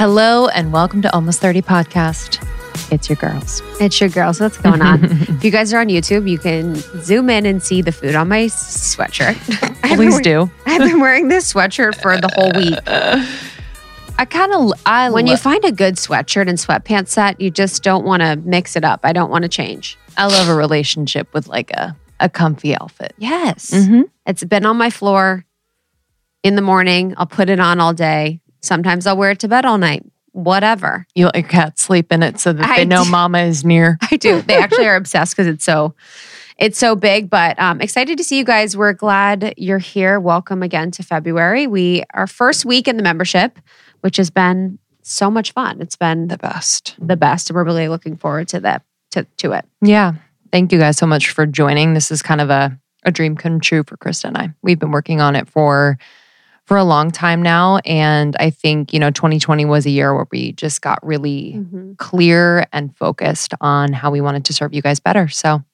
Hello and welcome to Almost 30 Podcast. It's your girls. It's your girls. What's going on? If you guys are on YouTube, you can zoom in and see the food on my sweatshirt. I've been wearing this sweatshirt for the whole week. When you find a good sweatshirt and sweatpants set, you just don't want to mix it up. I don't want to change. I love a relationship with like a comfy outfit. Yes. Mm-hmm. It's been on my floor in the morning. I'll put it on all day. Sometimes I'll wear it to bed all night. Whatever. You let your cat sleep in it so that they know mama is near. I do. They actually are obsessed because it's so big, but excited to see you guys. We're glad you're here. Welcome again to February. Our first week in the membership, which has been so much fun. It's been the best. And we're really looking forward to that, to it. Yeah. Thank you guys so much for joining. This is kind of a dream come true for Krista and I. We've been working on it for a long time now. And I think, 2020 was a year where we just got really clear and focused on how we wanted to serve you guys better. So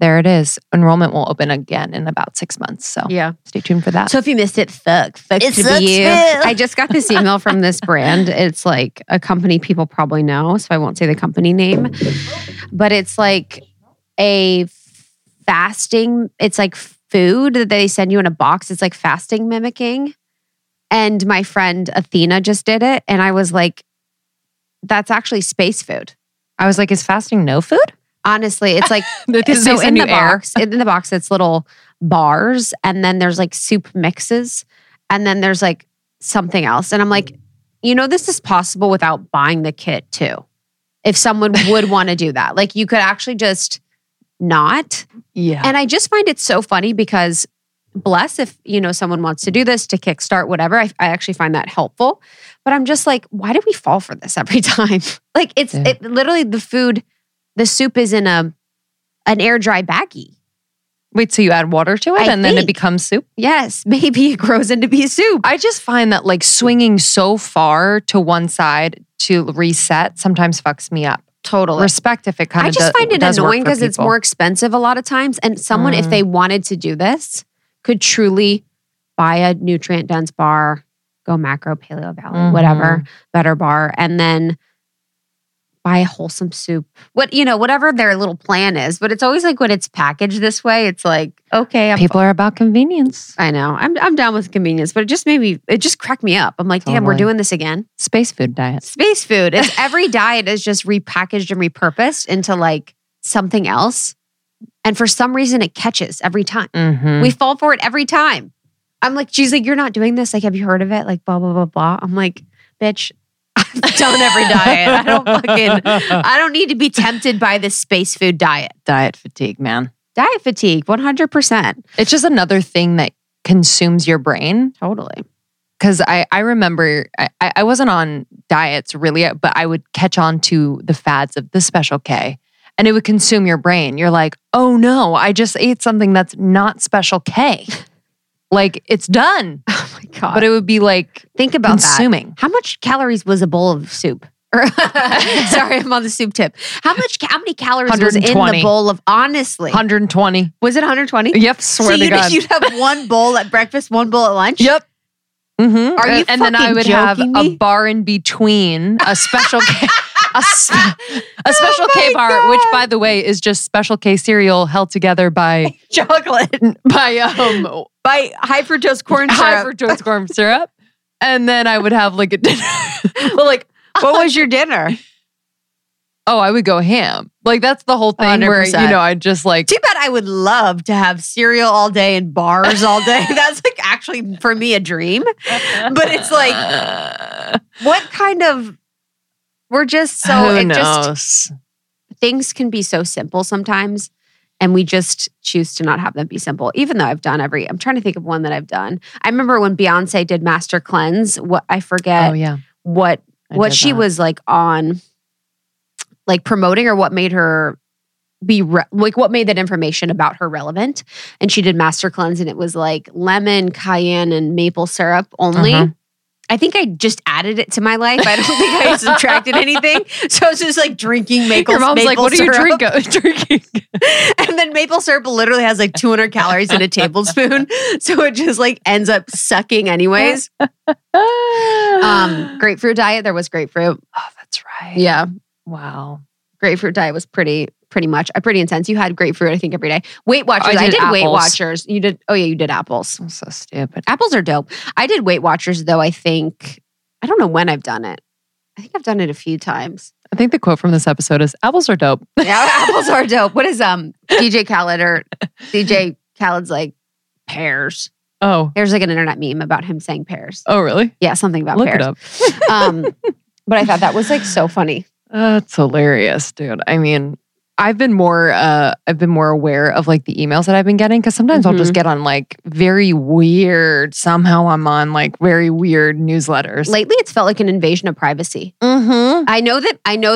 there it is. Enrollment will open again in about 6 months. So stay tuned for that. So if you missed it, sucks to be you. I just got this email from this brand. It's like a company people probably know, so I won't say the company name. But it's like a fasting, it's like food that they send you in a box. It's like fasting mimicking. And my friend Athena just did it. And I was like, that's actually space food. I was like, is fasting no food? Honestly, it's like, so in the box, it's little bars. And then there's like soup mixes. And then there's like something else. And I'm like, this is possible without buying the kit too. If someone would want to do that. Like you could actually just not. Yeah. And I just find it so funny because bless if, someone wants to do this to kickstart whatever. I actually find that helpful. But I'm just like, why do we fall for this every time? Like it literally the food, the soup is in an air dry baggie. Wait, so you add water to it then it becomes soup? Yes, maybe it grows into be soup. I just find that like swinging so far to one side to reset sometimes fucks me up. Totally. Respect if it kind of I just find it annoying because it's more expensive a lot of times. And someone, if they wanted to do this, could truly buy a nutrient-dense bar, Go Macro, Paleo Valley, whatever, Better Bar, and then buy a wholesome soup. Whatever their little plan is. But it's always like when it's packaged this way, it's like, okay. People are about convenience. I know. I'm down with convenience, but it just cracked me up. I'm like, totally. Damn, we're doing this again. Space food diet. Space food. It's every diet is just repackaged and repurposed into like something else. And for some reason it catches every time. Mm-hmm. We fall for it every time. I'm like, she's like, you're not doing this. Like, have you heard of it? Like, blah, blah, blah, blah. I'm like, bitch. I've done every diet. I don't need to be tempted by this space food diet. Diet fatigue, man. Diet fatigue, 100%. It's just another thing that consumes your brain. Totally. Because I remember, I wasn't on diets really, but I would catch on to the fads of the Special K and it would consume your brain. You're like, oh no, I just ate something that's not Special K. Like it's done. Oh my God. But it would be like, think about consuming. That. How much calories was a bowl of soup? Sorry, I'm on the soup tip. How many calories was in the bowl of, honestly? 120. Was it 120? Yep, swear to God. So you'd have one bowl at breakfast, one bowl at lunch? Yep. Mm-hmm. Are you fucking joking me? And then I would have a bar in between, a Special K, a Special K bar, God. Which by the way is just Special K cereal held together by chocolate, by high fructose corn syrup. And then I would have like a dinner. Well, like what was your dinner? Oh, I would go ham. Like that's the whole thing 100%. Where, I just like... Too bad I would love to have cereal all day and bars all day. That's like actually for me a dream. But it's like, what kind of... We're just so... Who knows? Things can be so simple sometimes. And we just choose to not have them be simple. Even though I've done I'm trying to think of one that I've done. I remember when Beyonce did Master Cleanse. I forget what she was like on... like promoting or what made her be what made that information about her relevant. And she did Master Cleanse and it was like lemon, cayenne, and maple syrup only. Uh-huh. I think I just added it to my life. I don't think I subtracted anything. So it's just like drinking maple syrup. Your mom's maple like, what syrup. Are you drinking? And then maple syrup literally has like 200 calories in a tablespoon. So it just like ends up sucking anyways. Grapefruit diet, there was grapefruit. Oh, that's right. Yeah. Wow. Grapefruit diet was pretty intense. You had grapefruit, I think, every day. Weight Watchers. I did Weight Watchers. You did. Oh yeah, you did apples. I'm so stupid. Apples are dope. I did Weight Watchers though. I don't know when I've done it. I think I've done it a few times. I think the quote from this episode is "Apples are dope." Yeah, apples are dope. What is DJ Khaled's like pears? Oh, there's like an internet meme about him saying pears. Oh really? Yeah, something about pears. Look it up. But I thought that was like so funny. That's hilarious, dude. I mean. I've been more aware of like the emails that I've been getting because sometimes I'll just get on like very weird. Somehow I'm on like very weird newsletters. Lately, it's felt like an invasion of privacy. Mm-hmm. I know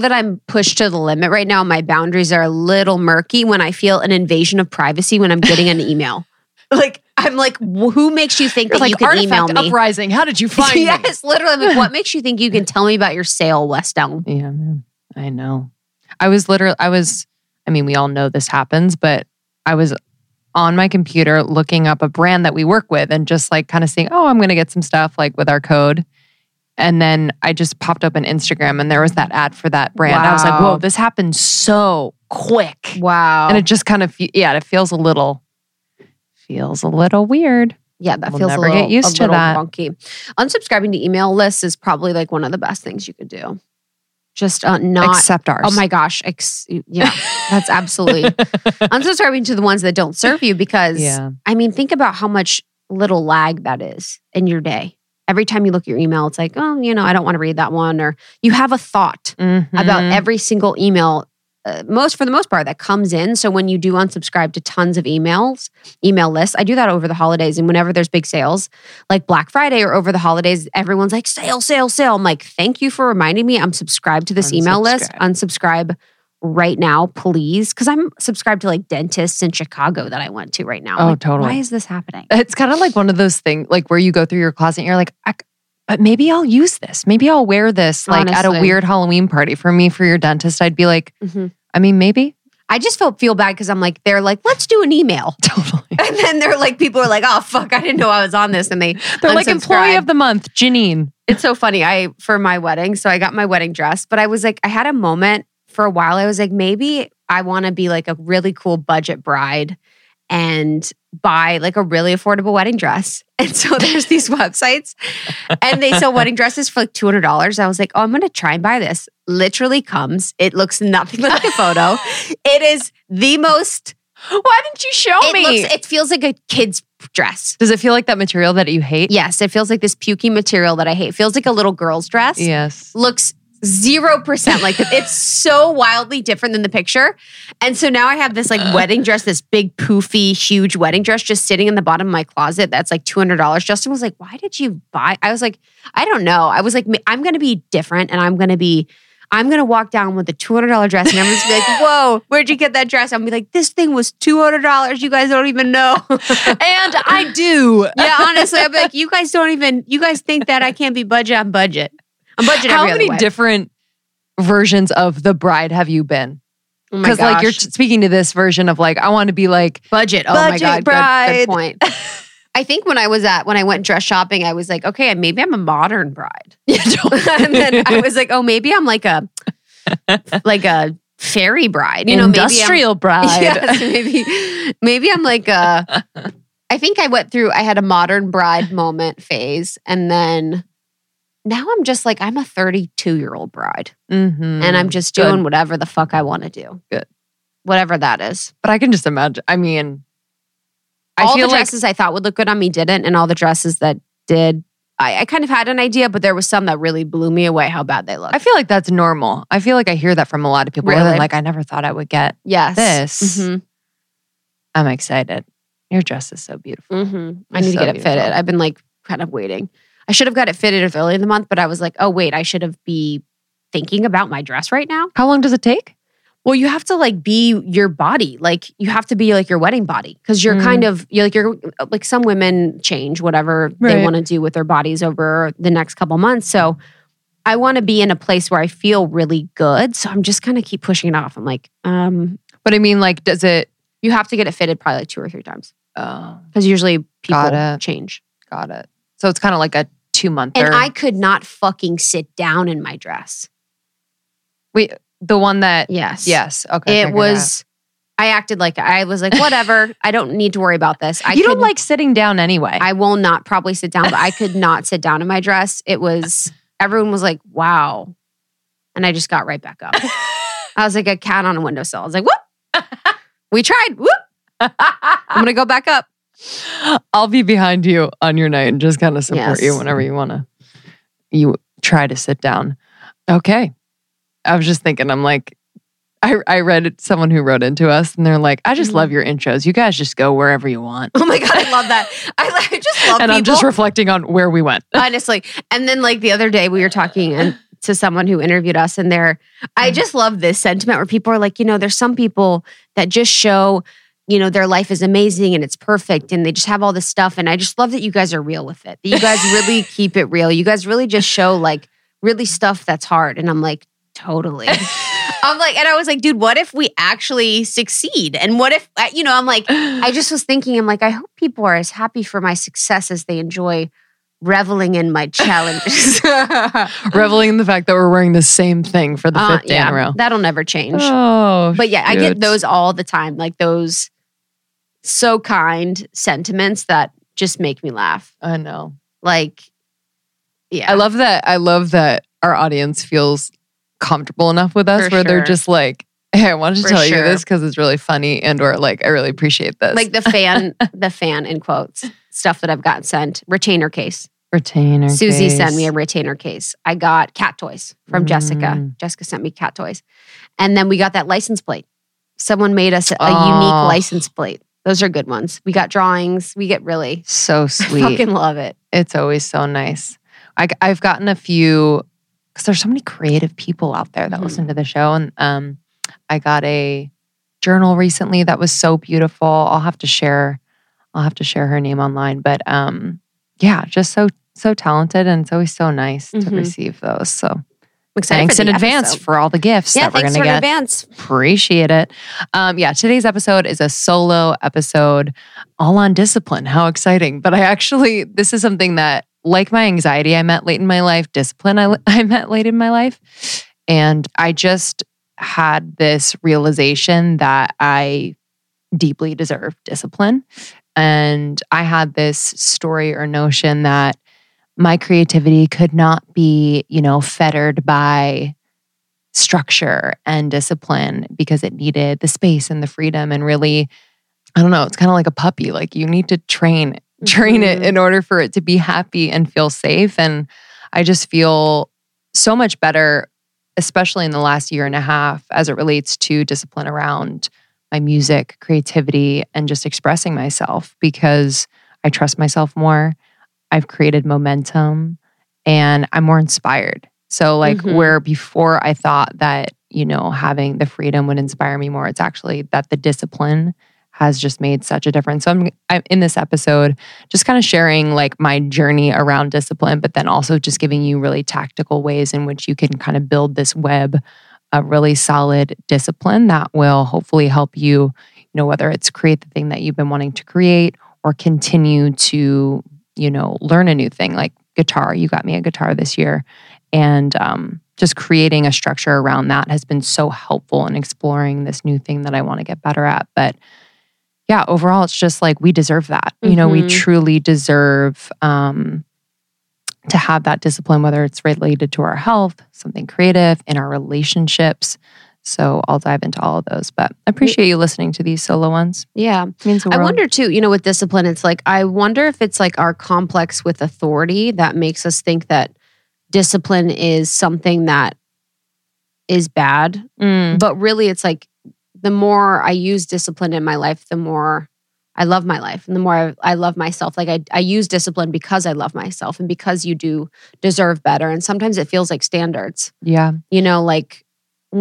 that I'm pushed to the limit right now. My boundaries are a little murky when I feel an invasion of privacy when I'm getting an email. Like I'm like, who makes you think You're that like, you can email me? Artifact Uprising. How did you find me? Yes, literally. I'm like, what makes you think you can tell me about your sale, West Elm? Yeah, man. I know. I mean, we all know this happens, but I was on my computer looking up a brand that we work with and just like kind of seeing, oh, I'm going to get some stuff like with our code. And then I just popped up an Instagram and there was that ad for that brand. Wow. I was like, whoa, this happened so quick. Wow. And it just kind of, it feels a little weird. Yeah, that feels a little, funky. Unsubscribing to email lists is probably like one of the best things you could do. Just not accept ours. Oh my gosh. Yeah, that's absolutely. Unsubscribing to the ones that don't serve you because, I mean, think about how much little lag that is in your day. Every time you look at your email, it's like, oh, I don't want to read that one. Or you have a thought about every single email, for the most part, that comes in. So when you do unsubscribe to tons of email lists, I do that over the holidays. And whenever there's big sales, like Black Friday or over the holidays, everyone's like, sale, sale, sale. I'm like, thank you for reminding me. I'm subscribed to this email list. Unsubscribe right now, please. Because I'm subscribed to like dentists in Chicago that I went to right now. Oh, like, totally. Why is this happening? It's kind of like one of those things, like where you go through your closet and you're like, but maybe I'll use this. Maybe I'll wear this like Honestly. At a weird Halloween party for your dentist. I'd be like, I mean, maybe. I just feel bad because I'm like, they're like, let's do an email. Totally. And then they're like, people are like, oh, fuck, I didn't know I was on this. And they're like, employee of the month, Janine. It's so funny. For my wedding, so I got my wedding dress, but I was like, I had a moment for a while. I was like, maybe I want to be like a really cool budget bride and buy like a really affordable wedding dress. And so there's these websites and they sell wedding dresses for like $200. I was like, oh, I'm going to try and buy this. Literally comes. It looks nothing like a photo. It is the most... Why didn't you show me? It feels like a kid's dress. Does it feel like that material that you hate? Yes. It feels like this pukey material that I hate. It feels like a little girl's dress. Yes. Looks 0% like this. It's so wildly different than the picture. And so now I have this like wedding dress, this big poofy, huge wedding dress just sitting in the bottom of my closet that's like $200. Justin was like, why did you buy? I was like, I don't know. I was like, I'm going to be different and I'm going to walk down with a $200 dress and everyone's going to be like, whoa, where'd you get that dress? I'm going to be like, this thing was $200. You guys don't even know. And I do. Yeah, honestly, I'm like, you guys think that I can't be budget on budget. How many different versions of the bride have you been? Because like you're speaking to this version of like, I want to be like budget. Oh budget my God, bride. Good point. I think when I went dress shopping, I was like, okay, maybe I'm a modern bride. And then I was like, oh, maybe I'm like a fairy bride. Industrial bride. Yes, maybe I'm like a. I think I had a modern bride moment phase, and then. Now I'm just like, I'm a 32-year-old bride. And I'm just doing whatever the fuck I want to do. Good. Whatever that is. But I can just imagine. I mean, all the dresses I thought would look good on me didn't. And all the dresses that did, I kind of had an idea, but there was some that really blew me away how bad they looked. I feel like that's normal. I feel like I hear that from a lot of people. Really? They're like, I never thought I would get this. I'm excited. Your dress is so beautiful. I need to get it fitted. I've been like kind of waiting. I should have got it fitted early in the month, but I was like, oh, wait, I should have been thinking about my dress right now. How long does it take? Well, you have to like be your body. Like you have to be like your wedding body because you're kind of, you're like some women change whatever they want to do with their bodies over the next couple months. So I want to be in a place where I feel really good. So I'm just kind of keep pushing it off. I'm like, But I mean, like, does it... You have to get it fitted probably like 2 or 3 times. Oh. Because usually people change. Got it. So it's kind of like a 2-month... And I could not fucking sit down in my dress. Wait, the one that... Yes. Yes. Okay. It was... I acted like... I was like, whatever. I don't need to worry about this. You don't like sitting down anyway. I will not probably sit down, but I could not sit down in my dress. It was... Everyone was like, wow. And I just got right back up. I was like a cat on a windowsill. I was like, whoop. We tried. Whoop. I'm going to go back up. I'll be behind you on your night and just kind of support you whenever you want to. You try to sit down. Okay. I was just thinking, I'm like, I read someone who wrote into us and they're like, I just love your intros. You guys just go wherever you want. Oh my God, I love that. I just love people. And I'm just reflecting on where we went. Honestly. And then like the other day we were talking to someone who interviewed us and I just love this sentiment where people are like, you know, there's some people that just show, you know, their life is amazing and it's perfect and they just have all this stuff. And I just love that you guys are real with it. That you guys really keep it real. You guys really just show like really stuff that's hard. And I'm like, totally. I'm like, and I was like, dude, what if we actually succeed? And what if, you know, I'm like, I just was thinking, I'm like, I hope people are as happy for my success as they enjoy reveling in my challenges. Reveling in the fact that we're wearing the same thing for the fifth day in a row. That'll never change. Oh, but yeah, shoot. I get those all the time. Like those so kind sentiments that just make me laugh. I know. Like, yeah. I love that our audience feels comfortable enough with us they're just like, hey, I wanted to tell you this because it's really funny and or like, I really appreciate this. Like the fan in quotes stuff that I've gotten sent. Retainer case. Susie sent me a retainer case. I got cat toys from Jessica. Jessica sent me cat toys. And then we got that license plate. Someone made us a unique license plate. Those are good ones. We got drawings. We get really... So sweet. I fucking love it. It's always so nice. I've gotten a few... Because there's so many creative people out there that listen to the show. And I got a journal recently that was so beautiful. I'll have to share her name online. But yeah, just so talented. And it's always so nice to receive those. So I'm excited thanks in advance for all the gifts that we're going to get. Yeah, thanks in advance. Appreciate it. Yeah, today's episode is a solo episode all on discipline. How exciting. But this is something that like my anxiety I met late in my life, discipline I met late in my life. And I just had this realization that I deeply deserve discipline. And I had this story or notion that my creativity could not be, you know, fettered by structure and discipline because it needed the space and the freedom. And really, I don't know, it's kind of like a puppy. Like you need to train it in order for it to be happy and feel safe. And I just feel so much better, especially in the last year and a half, as it relates to discipline around my music, creativity, and just expressing myself because I trust myself more. I've created momentum and I'm more inspired. So like where before I thought that, you know, having the freedom would inspire me more, it's actually that the discipline has just made such a difference. So I'm in this episode just kind of sharing like my journey around discipline, but then also just giving you really tactical ways in which you can kind of build this web of really solid discipline that will hopefully help you, you know, whether it's create the thing that you've been wanting to create or continue to, you know, learn a new thing like guitar. You got me a guitar this year. And just creating a structure around that has been so helpful in exploring this new thing that I want to get better at. But yeah, overall, it's just like we deserve that. You know, we truly deserve to have that discipline, whether it's related to our health, something creative, in our relationships. So I'll dive into all of those. But I appreciate you listening to these solo ones. Yeah. It means the world. I wonder too, you know, with discipline, it's like, I wonder if it's like our complex with authority that makes us think that discipline is something that is bad. But really, it's like, the more I use discipline in my life, the more I love my life and the more I love myself. Like I use discipline because I love myself and because you do deserve better. And sometimes it feels like standards. Yeah. You know, like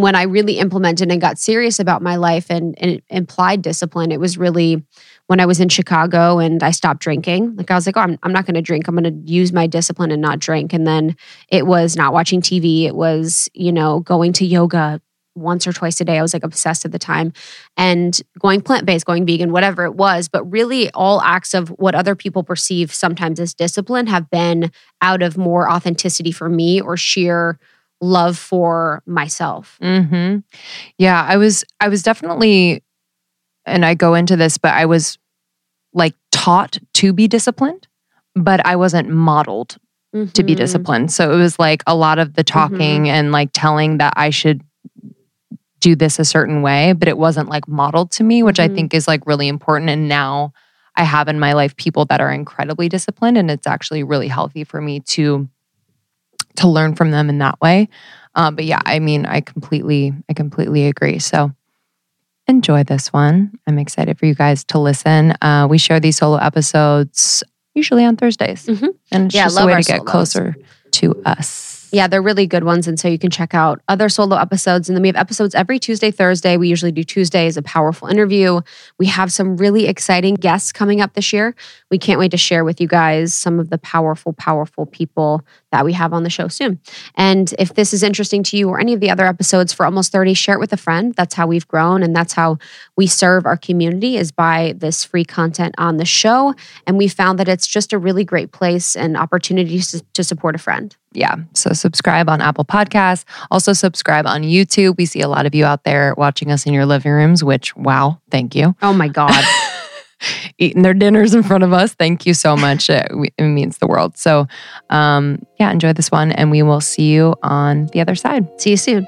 when I really implemented and got serious about my life and implied discipline, it was really when I was in Chicago and I stopped drinking. Like I was like, oh, I'm not going to drink. I'm going to use my discipline and not drink. And then it was not watching TV. It was, you know, going to yoga once or twice a day. I was like obsessed at the time, and going plant-based, going vegan, whatever it was. But really all acts of what other people perceive sometimes as discipline have been out of more authenticity for me or sheer love for myself. Mm-hmm. Yeah, I was definitely, and I go into this, but I was like taught to be disciplined, but I wasn't modeled mm-hmm. to be disciplined. So it was like a lot of the talking mm-hmm. and like telling that I should do this a certain way, but it wasn't like modeled to me, which mm-hmm. I think is like really important. And now I have in my life people that are incredibly disciplined, and it's actually really healthy for me to learn from them in that way. But yeah, I mean, I completely agree. So enjoy this one. I'm excited for you guys to listen. We share these solo episodes usually on Thursdays. Mm-hmm. And it's just a way to get closer to us. Yeah, they're really good ones. And so you can check out other solo episodes. And then we have episodes every Tuesday, Thursday. We usually do Tuesdays, a powerful interview. We have some really exciting guests coming up this year. We can't wait to share with you guys some of the powerful, powerful people that we have on the show soon. And if this is interesting to you or any of the other episodes for Almost 30, share it with a friend. That's how we've grown. And that's how we serve our community, is by this free content on the show. And we found that it's just a really great place and opportunity to support a friend. Yeah. So subscribe on Apple Podcasts. Also subscribe on YouTube. We see a lot of you out there watching us in your living rooms, which, wow, thank you. Oh my God. Eating their dinners in front of us. Thank you so much. It means the world. So yeah, enjoy this one, and we will see you on the other side. See you soon.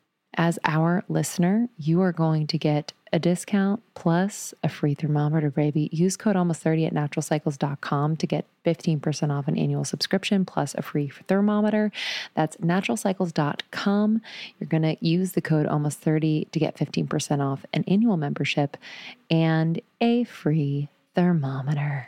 as our listener, you are going to get a discount plus a free thermometer, baby. Use code almost30 at naturalcycles.com to get 15% off an annual subscription plus a free thermometer. That's naturalcycles.com. You're going to use the code almost30 to get 15% off an annual membership and a free thermometer.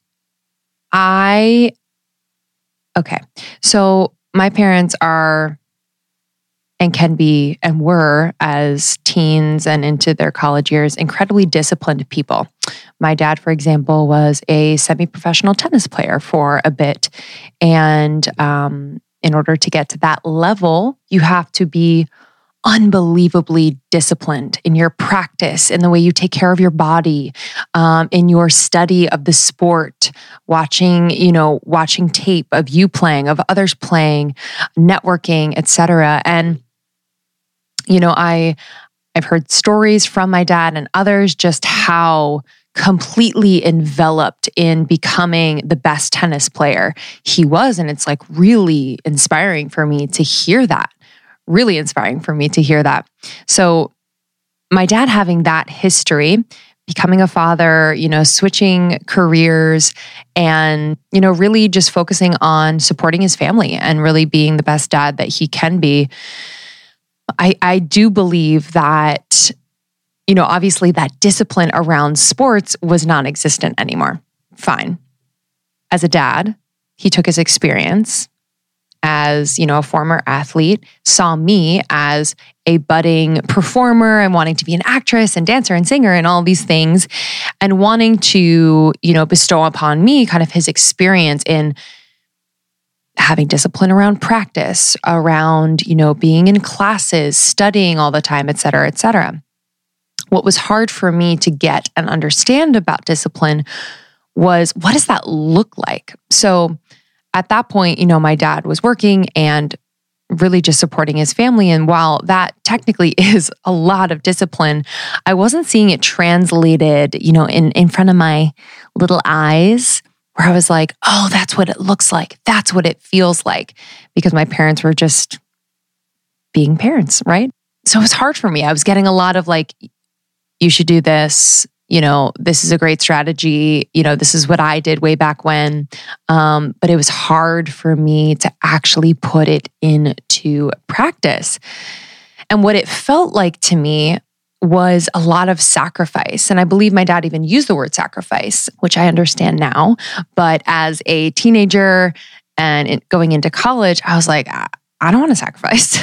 so my parents are and can be and were as teens and into their college years, incredibly disciplined people. My dad, for example, was a semi-professional tennis player for a bit and in order to get to that level, you have to be unbelievably disciplined in your practice, in the way you take care of your body, in your study of the sport, watching tape of you playing, of others playing, networking, etc. And I've heard stories from my dad and others just how completely enveloped in becoming the best tennis player he was, and it's really inspiring for me to hear that. Really inspiring for me to hear that. So my dad having that history, becoming a father, switching careers and, really just focusing on supporting his family and really being the best dad that he can be. I do believe that, obviously that discipline around sports was non-existent anymore. Fine. As a dad, he took his experience as a former athlete, saw me as a budding performer and wanting to be an actress and dancer and singer and all these things, and wanting to bestow upon me kind of his experience in having discipline around practice, around being in classes, studying all the time, et cetera, et cetera. What was hard for me to get and understand about discipline was, what does that look like? So at that point, my dad was working and really just supporting his family. And while that technically is a lot of discipline, I wasn't seeing it translated, in front of my little eyes, where I was like, oh, that's what it looks like. That's what it feels like. Because my parents were just being parents, right? So it was hard for me. I was getting a lot of you should do this. This is a great strategy. This is what I did way back when. But it was hard for me to actually put it into practice. And what it felt like to me was a lot of sacrifice. And I believe my dad even used the word sacrifice, which I understand now. But as a teenager and going into college, I was like, I don't want to sacrifice.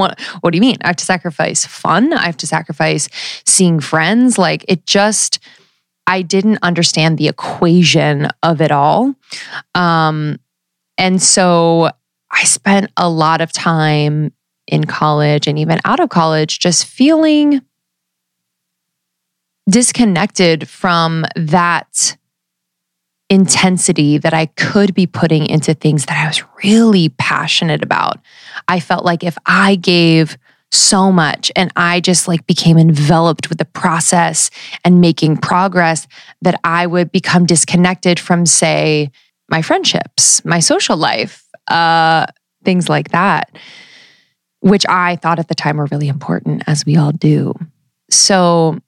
What do you mean? I have to sacrifice fun. I have to sacrifice seeing friends. I didn't understand the equation of it all. And so I spent a lot of time in college and even out of college just feeling disconnected from that intensity that I could be putting into things that I was really passionate about. I felt like if I gave so much and I just became enveloped with the process and making progress, that I would become disconnected from, say, my friendships, my social life, things like that, which I thought at the time were really important, as we all do. So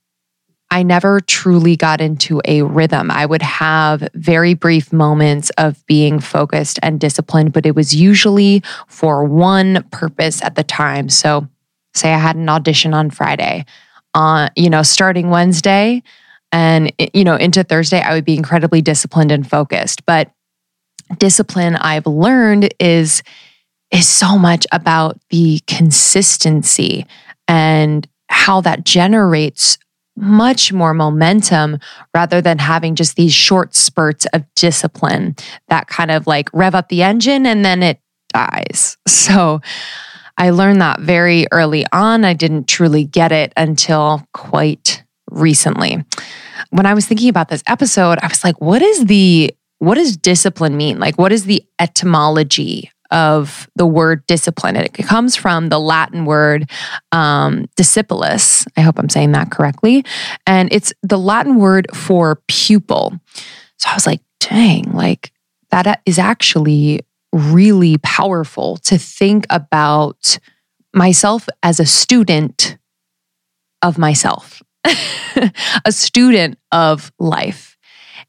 I never truly got into a rhythm. I would have very brief moments of being focused and disciplined, but it was usually for one purpose at the time. So say I had an audition on Friday, starting Wednesday and, into Thursday, I would be incredibly disciplined and focused. But discipline, I've learned, is so much about the consistency and how that generates much more momentum rather than having just these short spurts of discipline that kind of rev up the engine and then it dies. So I learned that very early on. I didn't truly get it until quite recently. When I was thinking about this episode, I was like, what does discipline mean? What is the etymology of the word discipline? It comes from the Latin word discipulus. I hope I'm saying that correctly. And it's the Latin word for pupil. So I was like, dang, that is actually really powerful to think about myself as a student of myself, a student of life.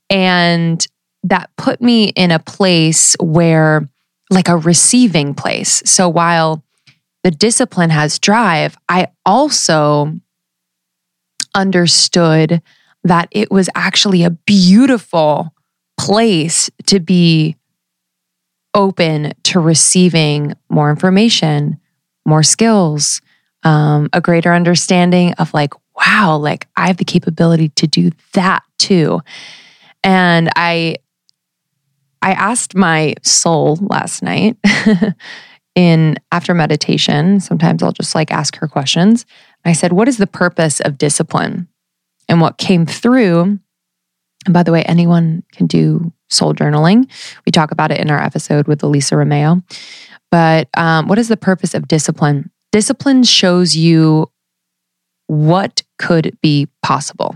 And that put me in a place where a receiving place. So while the discipline has drive, I also understood that it was actually a beautiful place to be open to receiving more information, more skills, a greater understanding of wow, I have the capability to do that too. And I I asked my soul last night after meditation. Sometimes I'll just ask her questions. I said, what is the purpose of discipline? And what came through, and by the way, anyone can do soul journaling. We talk about it in our episode with Elisa Romeo. But what is the purpose of discipline? Discipline shows you what could be possible.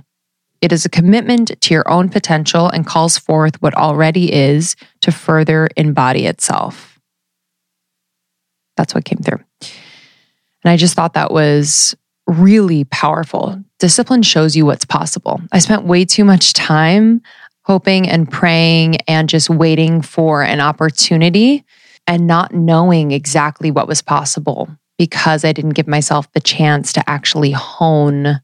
It is a commitment to your own potential and calls forth what already is to further embody itself. That's what came through. And I just thought that was really powerful. Discipline shows you what's possible. I spent way too much time hoping and praying and just waiting for an opportunity and not knowing exactly what was possible because I didn't give myself the chance to actually hone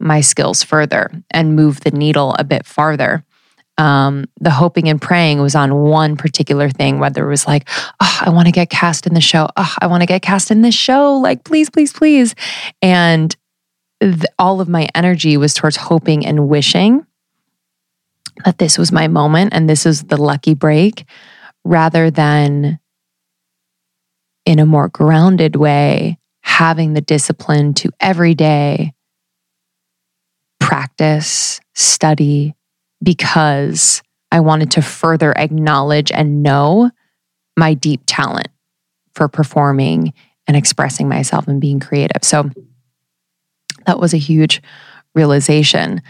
my skills further and move the needle a bit farther. The hoping and praying was on one particular thing, whether it was I want to get cast in the show. I want to get cast in this show. Please, please, please. And all of my energy was towards hoping and wishing that this was my moment and this is the lucky break, rather than in a more grounded way, having the discipline to every day practice, study, because I wanted to further acknowledge and know my deep talent for performing and expressing myself and being creative. So that was a huge realization.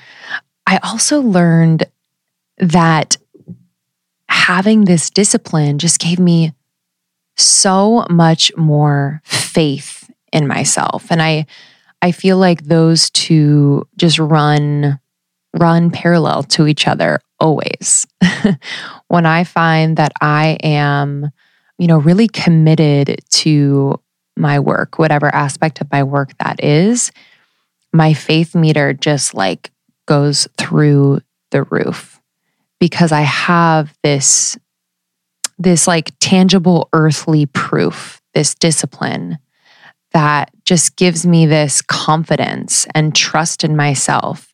I also learned that having this discipline just gave me so much more faith in myself. And I feel like those two just run parallel to each other always. When I find that I am, really committed to my work, whatever aspect of my work that is, my faith meter just goes through the roof because I have this tangible earthly proof, this discipline that just gives me this confidence and trust in myself.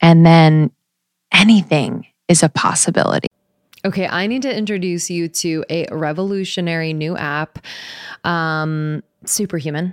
And then anything is a possibility. Okay, I need to introduce you to a revolutionary new app, Superhuman.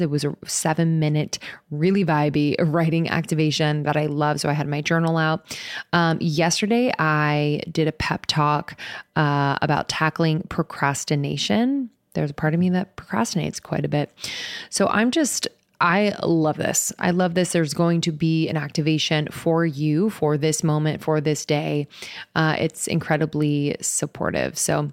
It was a 7-minute, really vibey writing activation that I love. So I had my journal out. Yesterday I did a pep talk about tackling procrastination. There's a part of me that procrastinates quite a bit. So I love this. I love this. There's going to be an activation for you for this moment, for this day. It's incredibly supportive. So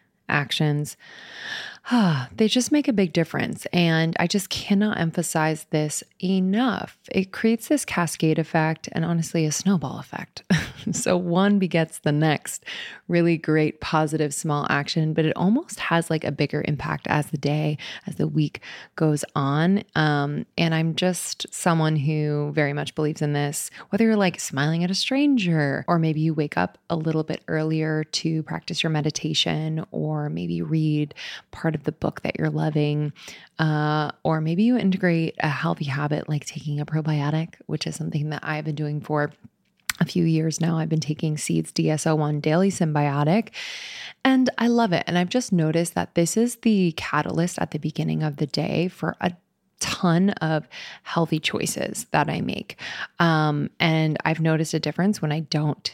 actions, they just make a big difference. And I just cannot emphasize this enough. It creates this cascade effect and honestly a snowball effect. So one begets the next really great positive small action, but it almost has like a bigger impact as the day, as the week goes on. And I'm just someone who very much believes in this, whether you're like smiling at a stranger, or maybe you wake up a little bit earlier to practice your meditation, or maybe read part of the book that you're loving, or maybe you integrate a healthy habit like taking a probiotic, which is something that I've been doing for a few years now. I've been taking Seeds DSO1 Daily Symbiotic, and I love it. And I've just noticed that this is the catalyst at the beginning of the day for a ton of healthy choices that I make. And I've noticed a difference when I don't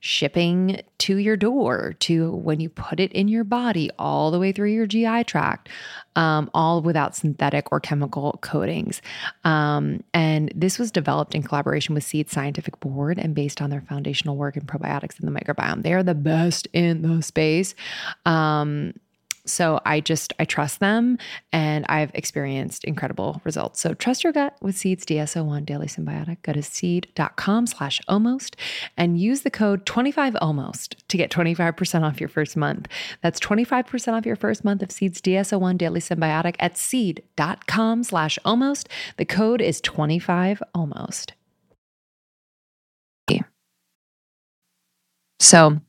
shipping to your door, to when you put it in your body, all the way through your GI tract, all without synthetic or chemical coatings. And this was developed in collaboration with Seed's scientific board and based on their foundational work in probiotics and the microbiome. They are the best in the space. So I trust them, and I've experienced incredible results. So trust your gut with Seeds DSO1 Daily Symbiotic. Go to seed.com/almost and use the code 25almost to get 25% off your first month. That's 25% off your first month of Seeds DSO1 Daily Symbiotic at seed.com/almost. The code is 25almost. So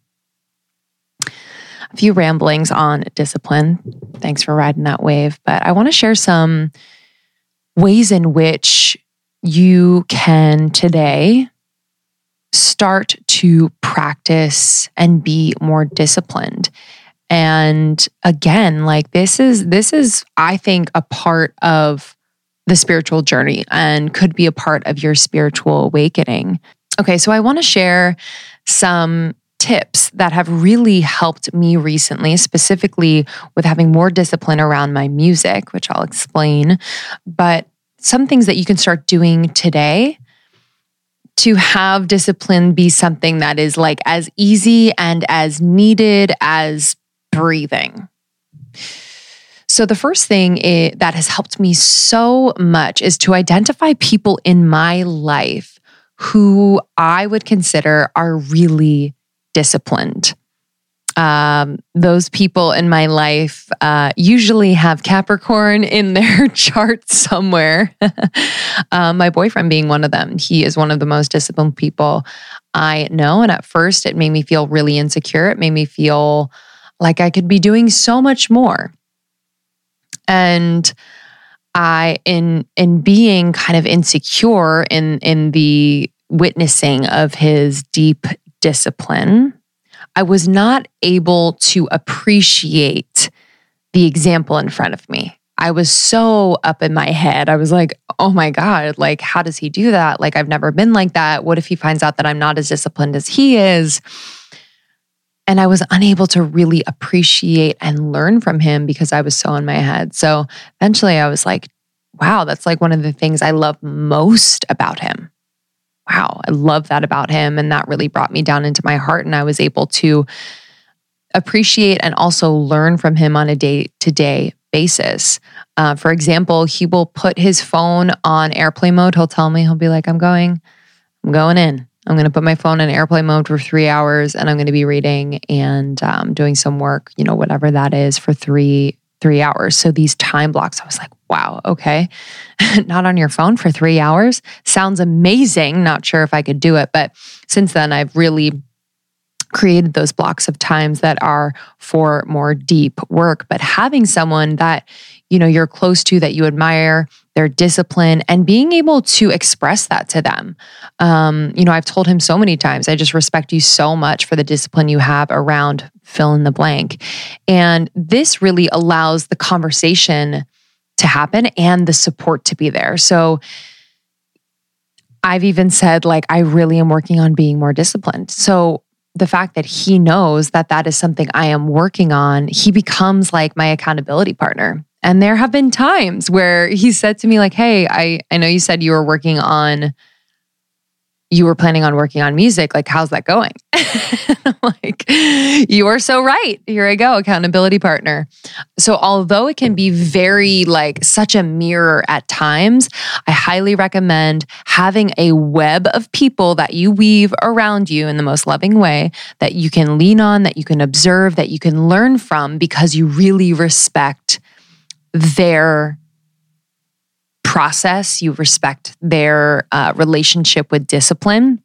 a few ramblings on discipline. Thanks for riding that wave. But I want to share some ways in which you can today start to practice and be more disciplined. And again, like this is, I think, a part of the spiritual journey and could be a part of your spiritual awakening. Okay, so I want to share some tips that have really helped me recently, specifically with having more discipline around my music, which I'll explain, but some things that you can start doing today to have discipline be something that is like as easy and as needed as breathing. So the first thing that has helped me so much is to identify people in my life who I would consider are really disciplined. Those people in my life usually have Capricorn in their chart somewhere. My boyfriend being one of them. He is one of the most disciplined people I know. And at first, it made me feel really insecure. It made me feel like I could be doing so much more. And I, in being kind of insecure in the witnessing of his deep discipline, I was not able to appreciate the example in front of me. I was so up in my head. I was like, oh my God, like, how does he do that? Like, I've never been like that. What if he finds out that I'm not as disciplined as he is? And I was unable to really appreciate and learn from him because I was so in my head. So eventually I was like, wow, that's like one of the things I love most about him. Wow, I love that about him. And that really brought me down into my heart. And I was able to appreciate and also learn from him on a day-to-day basis. For example, he will put his phone on airplane mode. He'll tell me, he'll be like, I'm going in. I'm going to put my phone in airplane mode for 3 hours and I'm going to be reading and doing some work, you know, whatever that is for three hours. So these time blocks, I was like, wow, okay. Not on your phone for 3 hours. Sounds amazing. Not sure if I could do it. But since then, I've really created those blocks of times that are for more deep work. But having someone that you know, you're close to that you admire, their discipline, and being able to express that to them. You know, I've told him so many times, I just respect you so much for the discipline you have around fill in the blank. And this really allows the conversation to happen and the support to be there. So I've even said, like, I really am working on being more disciplined. So the fact that he knows that that is something I am working on, he becomes like my accountability partner. And there have been times where he said to me, like, hey, I know you said you were planning on working on music. Like, how's that going? I'm like, you are so right. Here I go, accountability partner. So although it can be very like such a mirror at times, I highly recommend having a web of people that you weave around you in the most loving way that you can lean on, that you can observe, that you can learn from, because you really respect their process, you respect their relationship with discipline.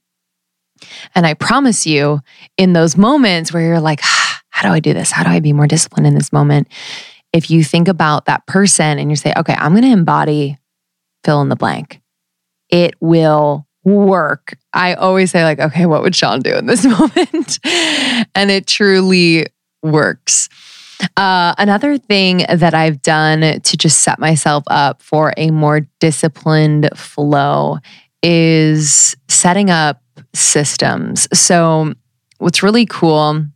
And I promise you, in those moments where you're like, how do I do this? How do I be more disciplined in this moment? If you think about that person and you say, okay, I'm going to embody fill in the blank, it will work. I always say, like, okay, what would Sean do in this moment? And it truly works. Another thing that I've done to just set myself up for a more disciplined flow is setting up systems. So what's really cool,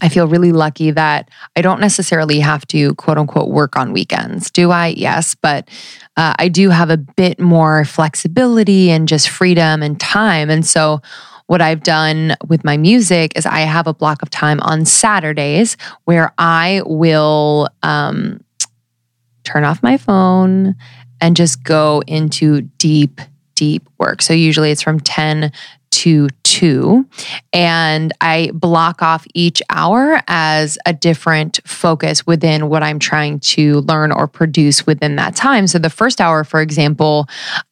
I feel really lucky that I don't necessarily have to quote unquote work on weekends. Do I? Yes, but I do have a bit more flexibility and just freedom and time. And so what I've done with my music is I have a block of time on Saturdays where I will turn off my phone and just go into deep, deep work. So usually it's from 10 to 2. And I block off each hour as a different focus within what I'm trying to learn or produce within that time. So the first hour, for example,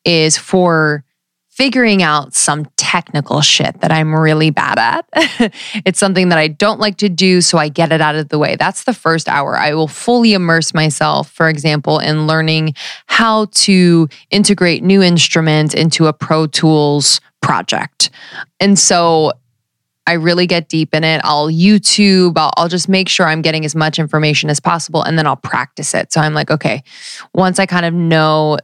is for figuring out some technical shit that I'm really bad at. It's something that I don't like to do, so I get it out of the way. That's the first hour. I will fully immerse myself, for example, in learning how to integrate new instruments into a Pro Tools project. And so I really get deep in it. I'll YouTube, I'll just make sure I'm getting as much information as possible, and then I'll practice it. So I'm like, okay, once I kind of know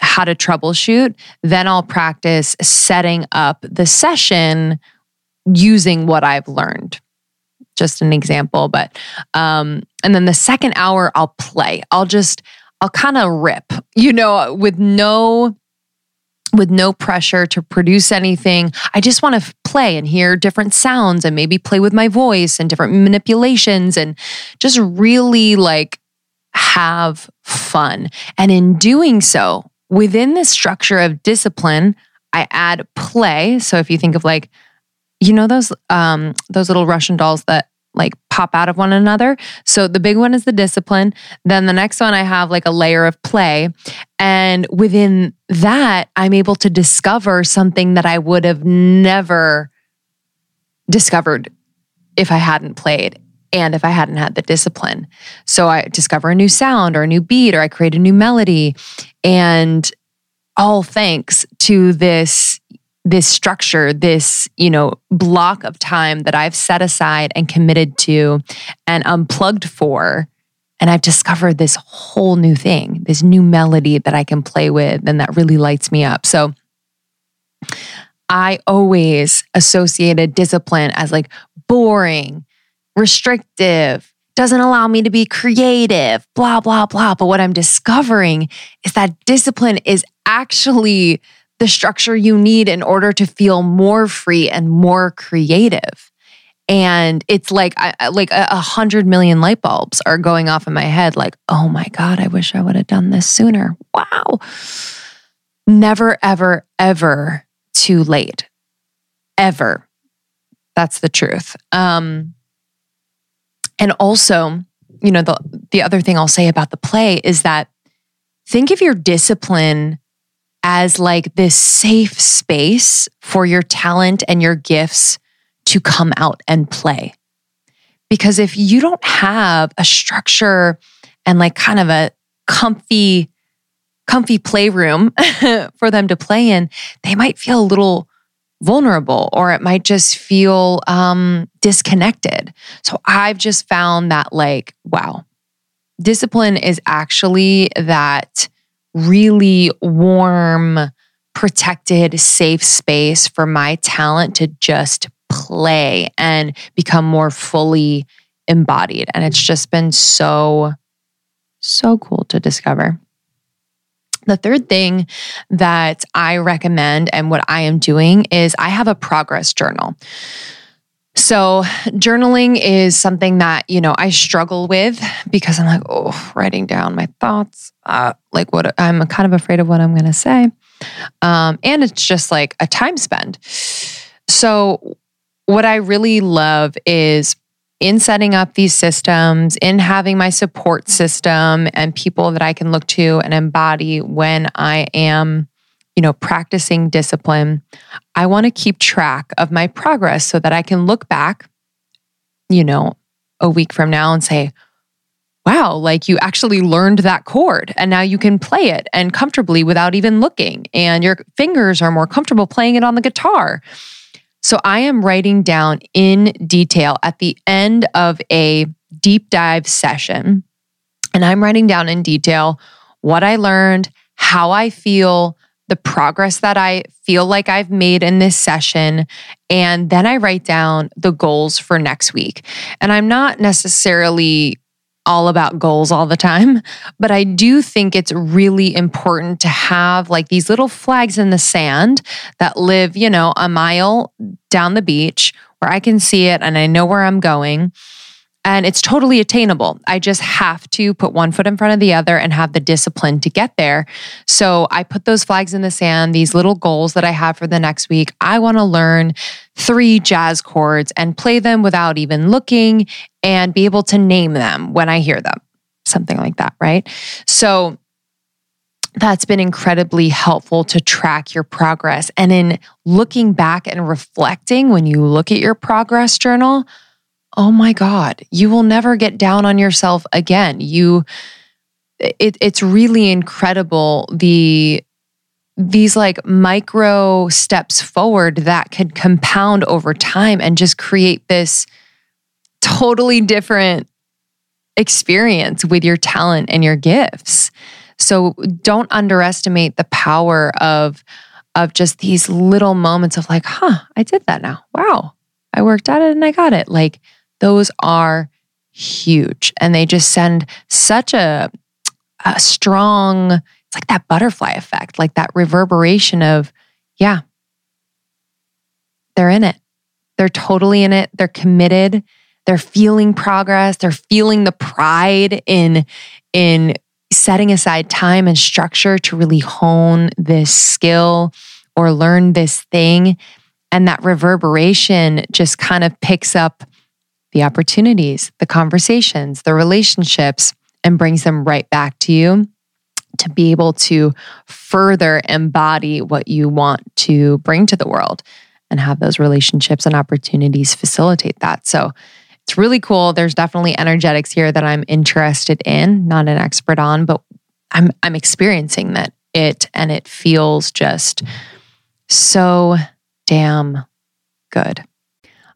how to troubleshoot, then I'll practice setting up the session using what I've learned. Just an example, but and then the second hour I'll play. I'll kind of rip, you know, with no pressure to produce anything. I just want to play and hear different sounds and maybe play with my voice and different manipulations and just really like have fun. And in doing so, within the structure of discipline, I add play. So if you think of, like, you know, those little Russian dolls that like pop out of one another. So the big one is the discipline. Then the next one, I have like a layer of play. And within that, I'm able to discover something that I would have never discovered if I hadn't played. And if I hadn't had the discipline. So I discover a new sound or a new beat, or I create a new melody. And all thanks to this structure, this, you know, block of time that I've set aside and committed to and unplugged for. And I've discovered this whole new thing, this new melody that I can play with, and that really lights me up. So I always associated discipline as like boring, restrictive, doesn't allow me to be creative, blah, blah, blah. But what I'm discovering is that discipline is actually the structure you need in order to feel more free and more creative. And it's like 100 million light bulbs are going off in my head. Like, oh my God, I wish I would have done this sooner. Wow. Never, ever, ever too late. Ever. That's the truth. And also, you know, the other thing I'll say about the play is that think of your discipline as like this safe space for your talent and your gifts to come out and play. Because if you don't have a structure and like kind of a comfy playroom for them to play in, they might feel a little vulnerable, or it might just feel disconnected. So I've just found that like, wow, discipline is actually that really warm, protected, safe space for my talent to just play and become more fully embodied. And it's just been so cool to discover. The third thing that I recommend and what I am doing is I have a progress journal. So journaling is something that, you know, I struggle with because I'm like, oh, writing down my thoughts, like what I'm kind of afraid of what I'm going to say. And it's just like a time spend. So what I really love is in setting up these systems, in having my support system and people that I can look to and embody when I am, you know, practicing discipline, I want to keep track of my progress so that I can look back, you know, a week from now and say, wow, like you actually learned that chord and now you can play it and comfortably without even looking, and your fingers are more comfortable playing it on the guitar. So I am writing down in detail at the end of a deep dive session, and I'm writing down in detail what I learned, how I feel, the progress that I feel like I've made in this session, and then I write down the goals for next week. And I'm not necessarily all about goals all the time, but I do think it's really important to have like these little flags in the sand that live, you know, a mile down the beach where I can see it and I know where I'm going, and it's totally attainable. I just have to put one foot in front of the other and have the discipline to get there. So I put those flags in the sand, these little goals that I have for the next week. I want to learn 3 jazz chords and play them without even looking and be able to name them when I hear them, something like that, right? So that's been incredibly helpful to track your progress. And in looking back and reflecting, when you look at your progress journal, oh my God, you will never get down on yourself again. It's really incredible these like micro steps forward that could compound over time and just create this totally different experience with your talent and your gifts. So don't underestimate the power of just these little moments of like, huh, I did that now. Wow, I worked at it and I got it. Like those are huge, and they just send such a strong... It's like that butterfly effect, like that reverberation of, yeah, they're in it. They're totally in it. They're committed. They're feeling progress. They're feeling the pride in setting aside time and structure to really hone this skill or learn this thing. And that reverberation just kind of picks up the opportunities, the conversations, the relationships, and brings them right back to you, to be able to further embody what you want to bring to the world and have those relationships and opportunities facilitate that. So it's really cool. There's definitely energetics here that I'm interested in, not an expert on, but I'm experiencing it, and it feels just so damn good.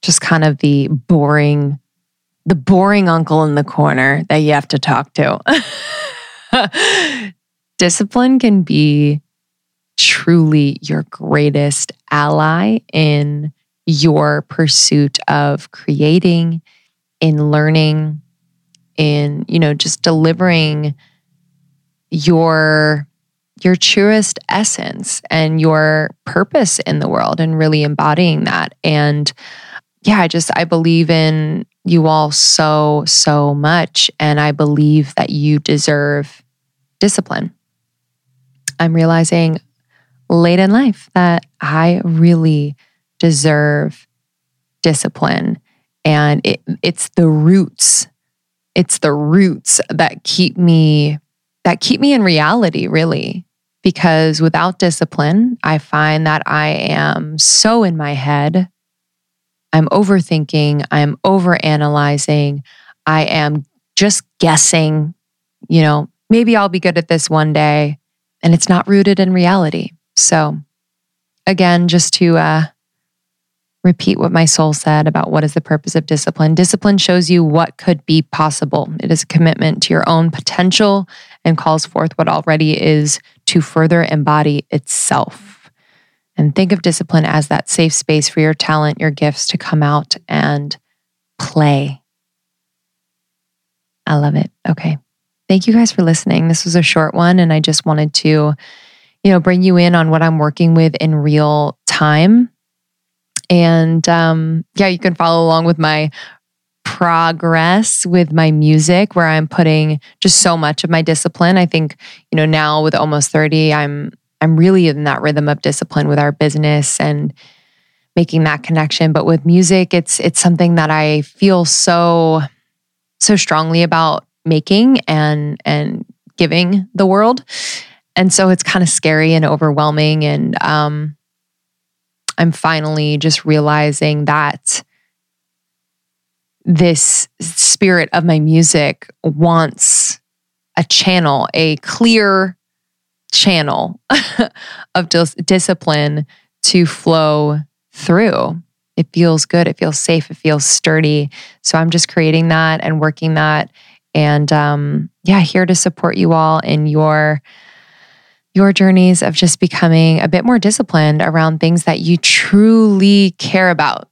just kind of the boring uncle in the corner that you have to talk to. Discipline can be truly your greatest ally in your pursuit of creating, in learning, in, you know, just delivering your truest essence and your purpose in the world and really embodying that. And yeah, I believe in you all so, so much. And I believe that you deserve discipline. I'm realizing late in life that I really deserve discipline. And it's the roots. It's the roots that keep me in reality, really. Because without discipline, I find that I am so in my head. I'm overthinking, I'm overanalyzing, I am just guessing, you know, maybe I'll be good at this one day, and it's not rooted in reality. So again, just to repeat what my soul said about what is the purpose of discipline. Discipline shows you what could be possible. It is a commitment to your own potential and calls forth what already is to further embody itself. And think of discipline as that safe space for your talent, your gifts to come out and play. I love it. Okay. Thank you guys for listening. This was a short one, and I just wanted to, you know, bring you in on what I'm working with in real time. And yeah, you can follow along with my progress with my music, where I'm putting just so much of my discipline. I think, you know, now with almost 30, I'm really in that rhythm of discipline with our business and making that connection. But with music, it's something that I feel so, so strongly about making and giving the world. And so it's kind of scary and overwhelming. And I'm finally just realizing that this spirit of my music wants a channel, a clear channel of discipline to flow through. It feels good. It feels safe. It feels sturdy. So I'm just creating that and working that. And yeah, here to support you all in your journeys of just becoming a bit more disciplined around things that you truly care about.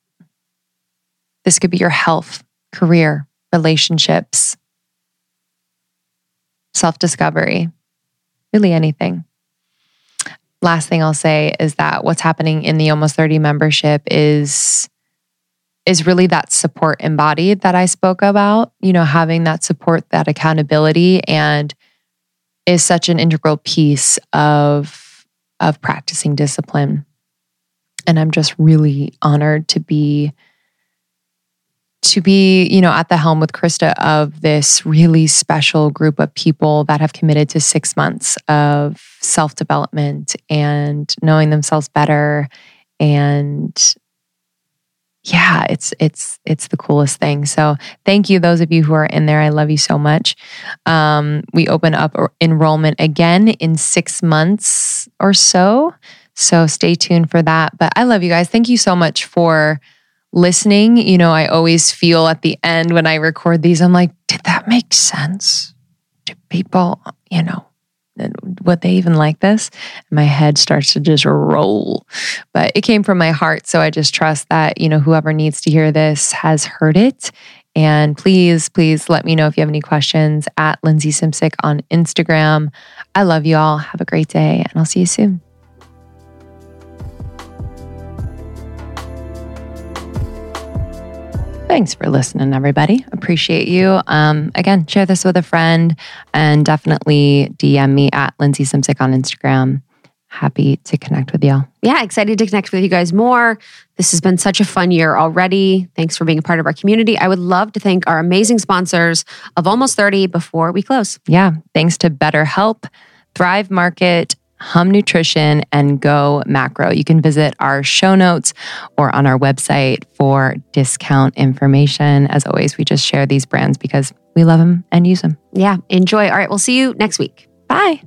This could be your health, career, relationships, self-discovery. Really anything. Last thing I'll say is that what's happening in the Almost 30 membership is really that support embodied that I spoke about, you know, having that support, that accountability, and is such an integral piece of practicing discipline. And I'm just really honored to be, you know, at the helm with Krista of this really special group of people that have committed to 6 months of self-development and knowing themselves better. And yeah, it's the coolest thing. So thank you, those of you who are in there. I love you so much. We open up enrollment again in 6 months or so. So stay tuned for that. But I love you guys. Thank you so much for listening. You know, I always feel at the end when I record these, I'm like, did that make sense to people? You know, would they even like this? And my head starts to just roll. But it came from my heart. So I just trust that, you know, whoever needs to hear this has heard it. And please, please let me know if you have any questions at lindseysimcik on Instagram. I love you all. Have a great day and I'll see you soon. Thanks for listening, everybody. Appreciate you. Again, share this with a friend and definitely DM me at lindseysimcik on Instagram. Happy to connect with y'all. Yeah, excited to connect with you guys more. This has been such a fun year already. Thanks for being a part of our community. I would love to thank our amazing sponsors of Almost 30 before we close. Yeah, thanks to BetterHelp, Thrive Market, Hum Nutrition, and Go Macro. You can visit our show notes or on our website for discount information. As always, we just share these brands because we love them and use them. Yeah, enjoy. All right, we'll see you next week. Bye.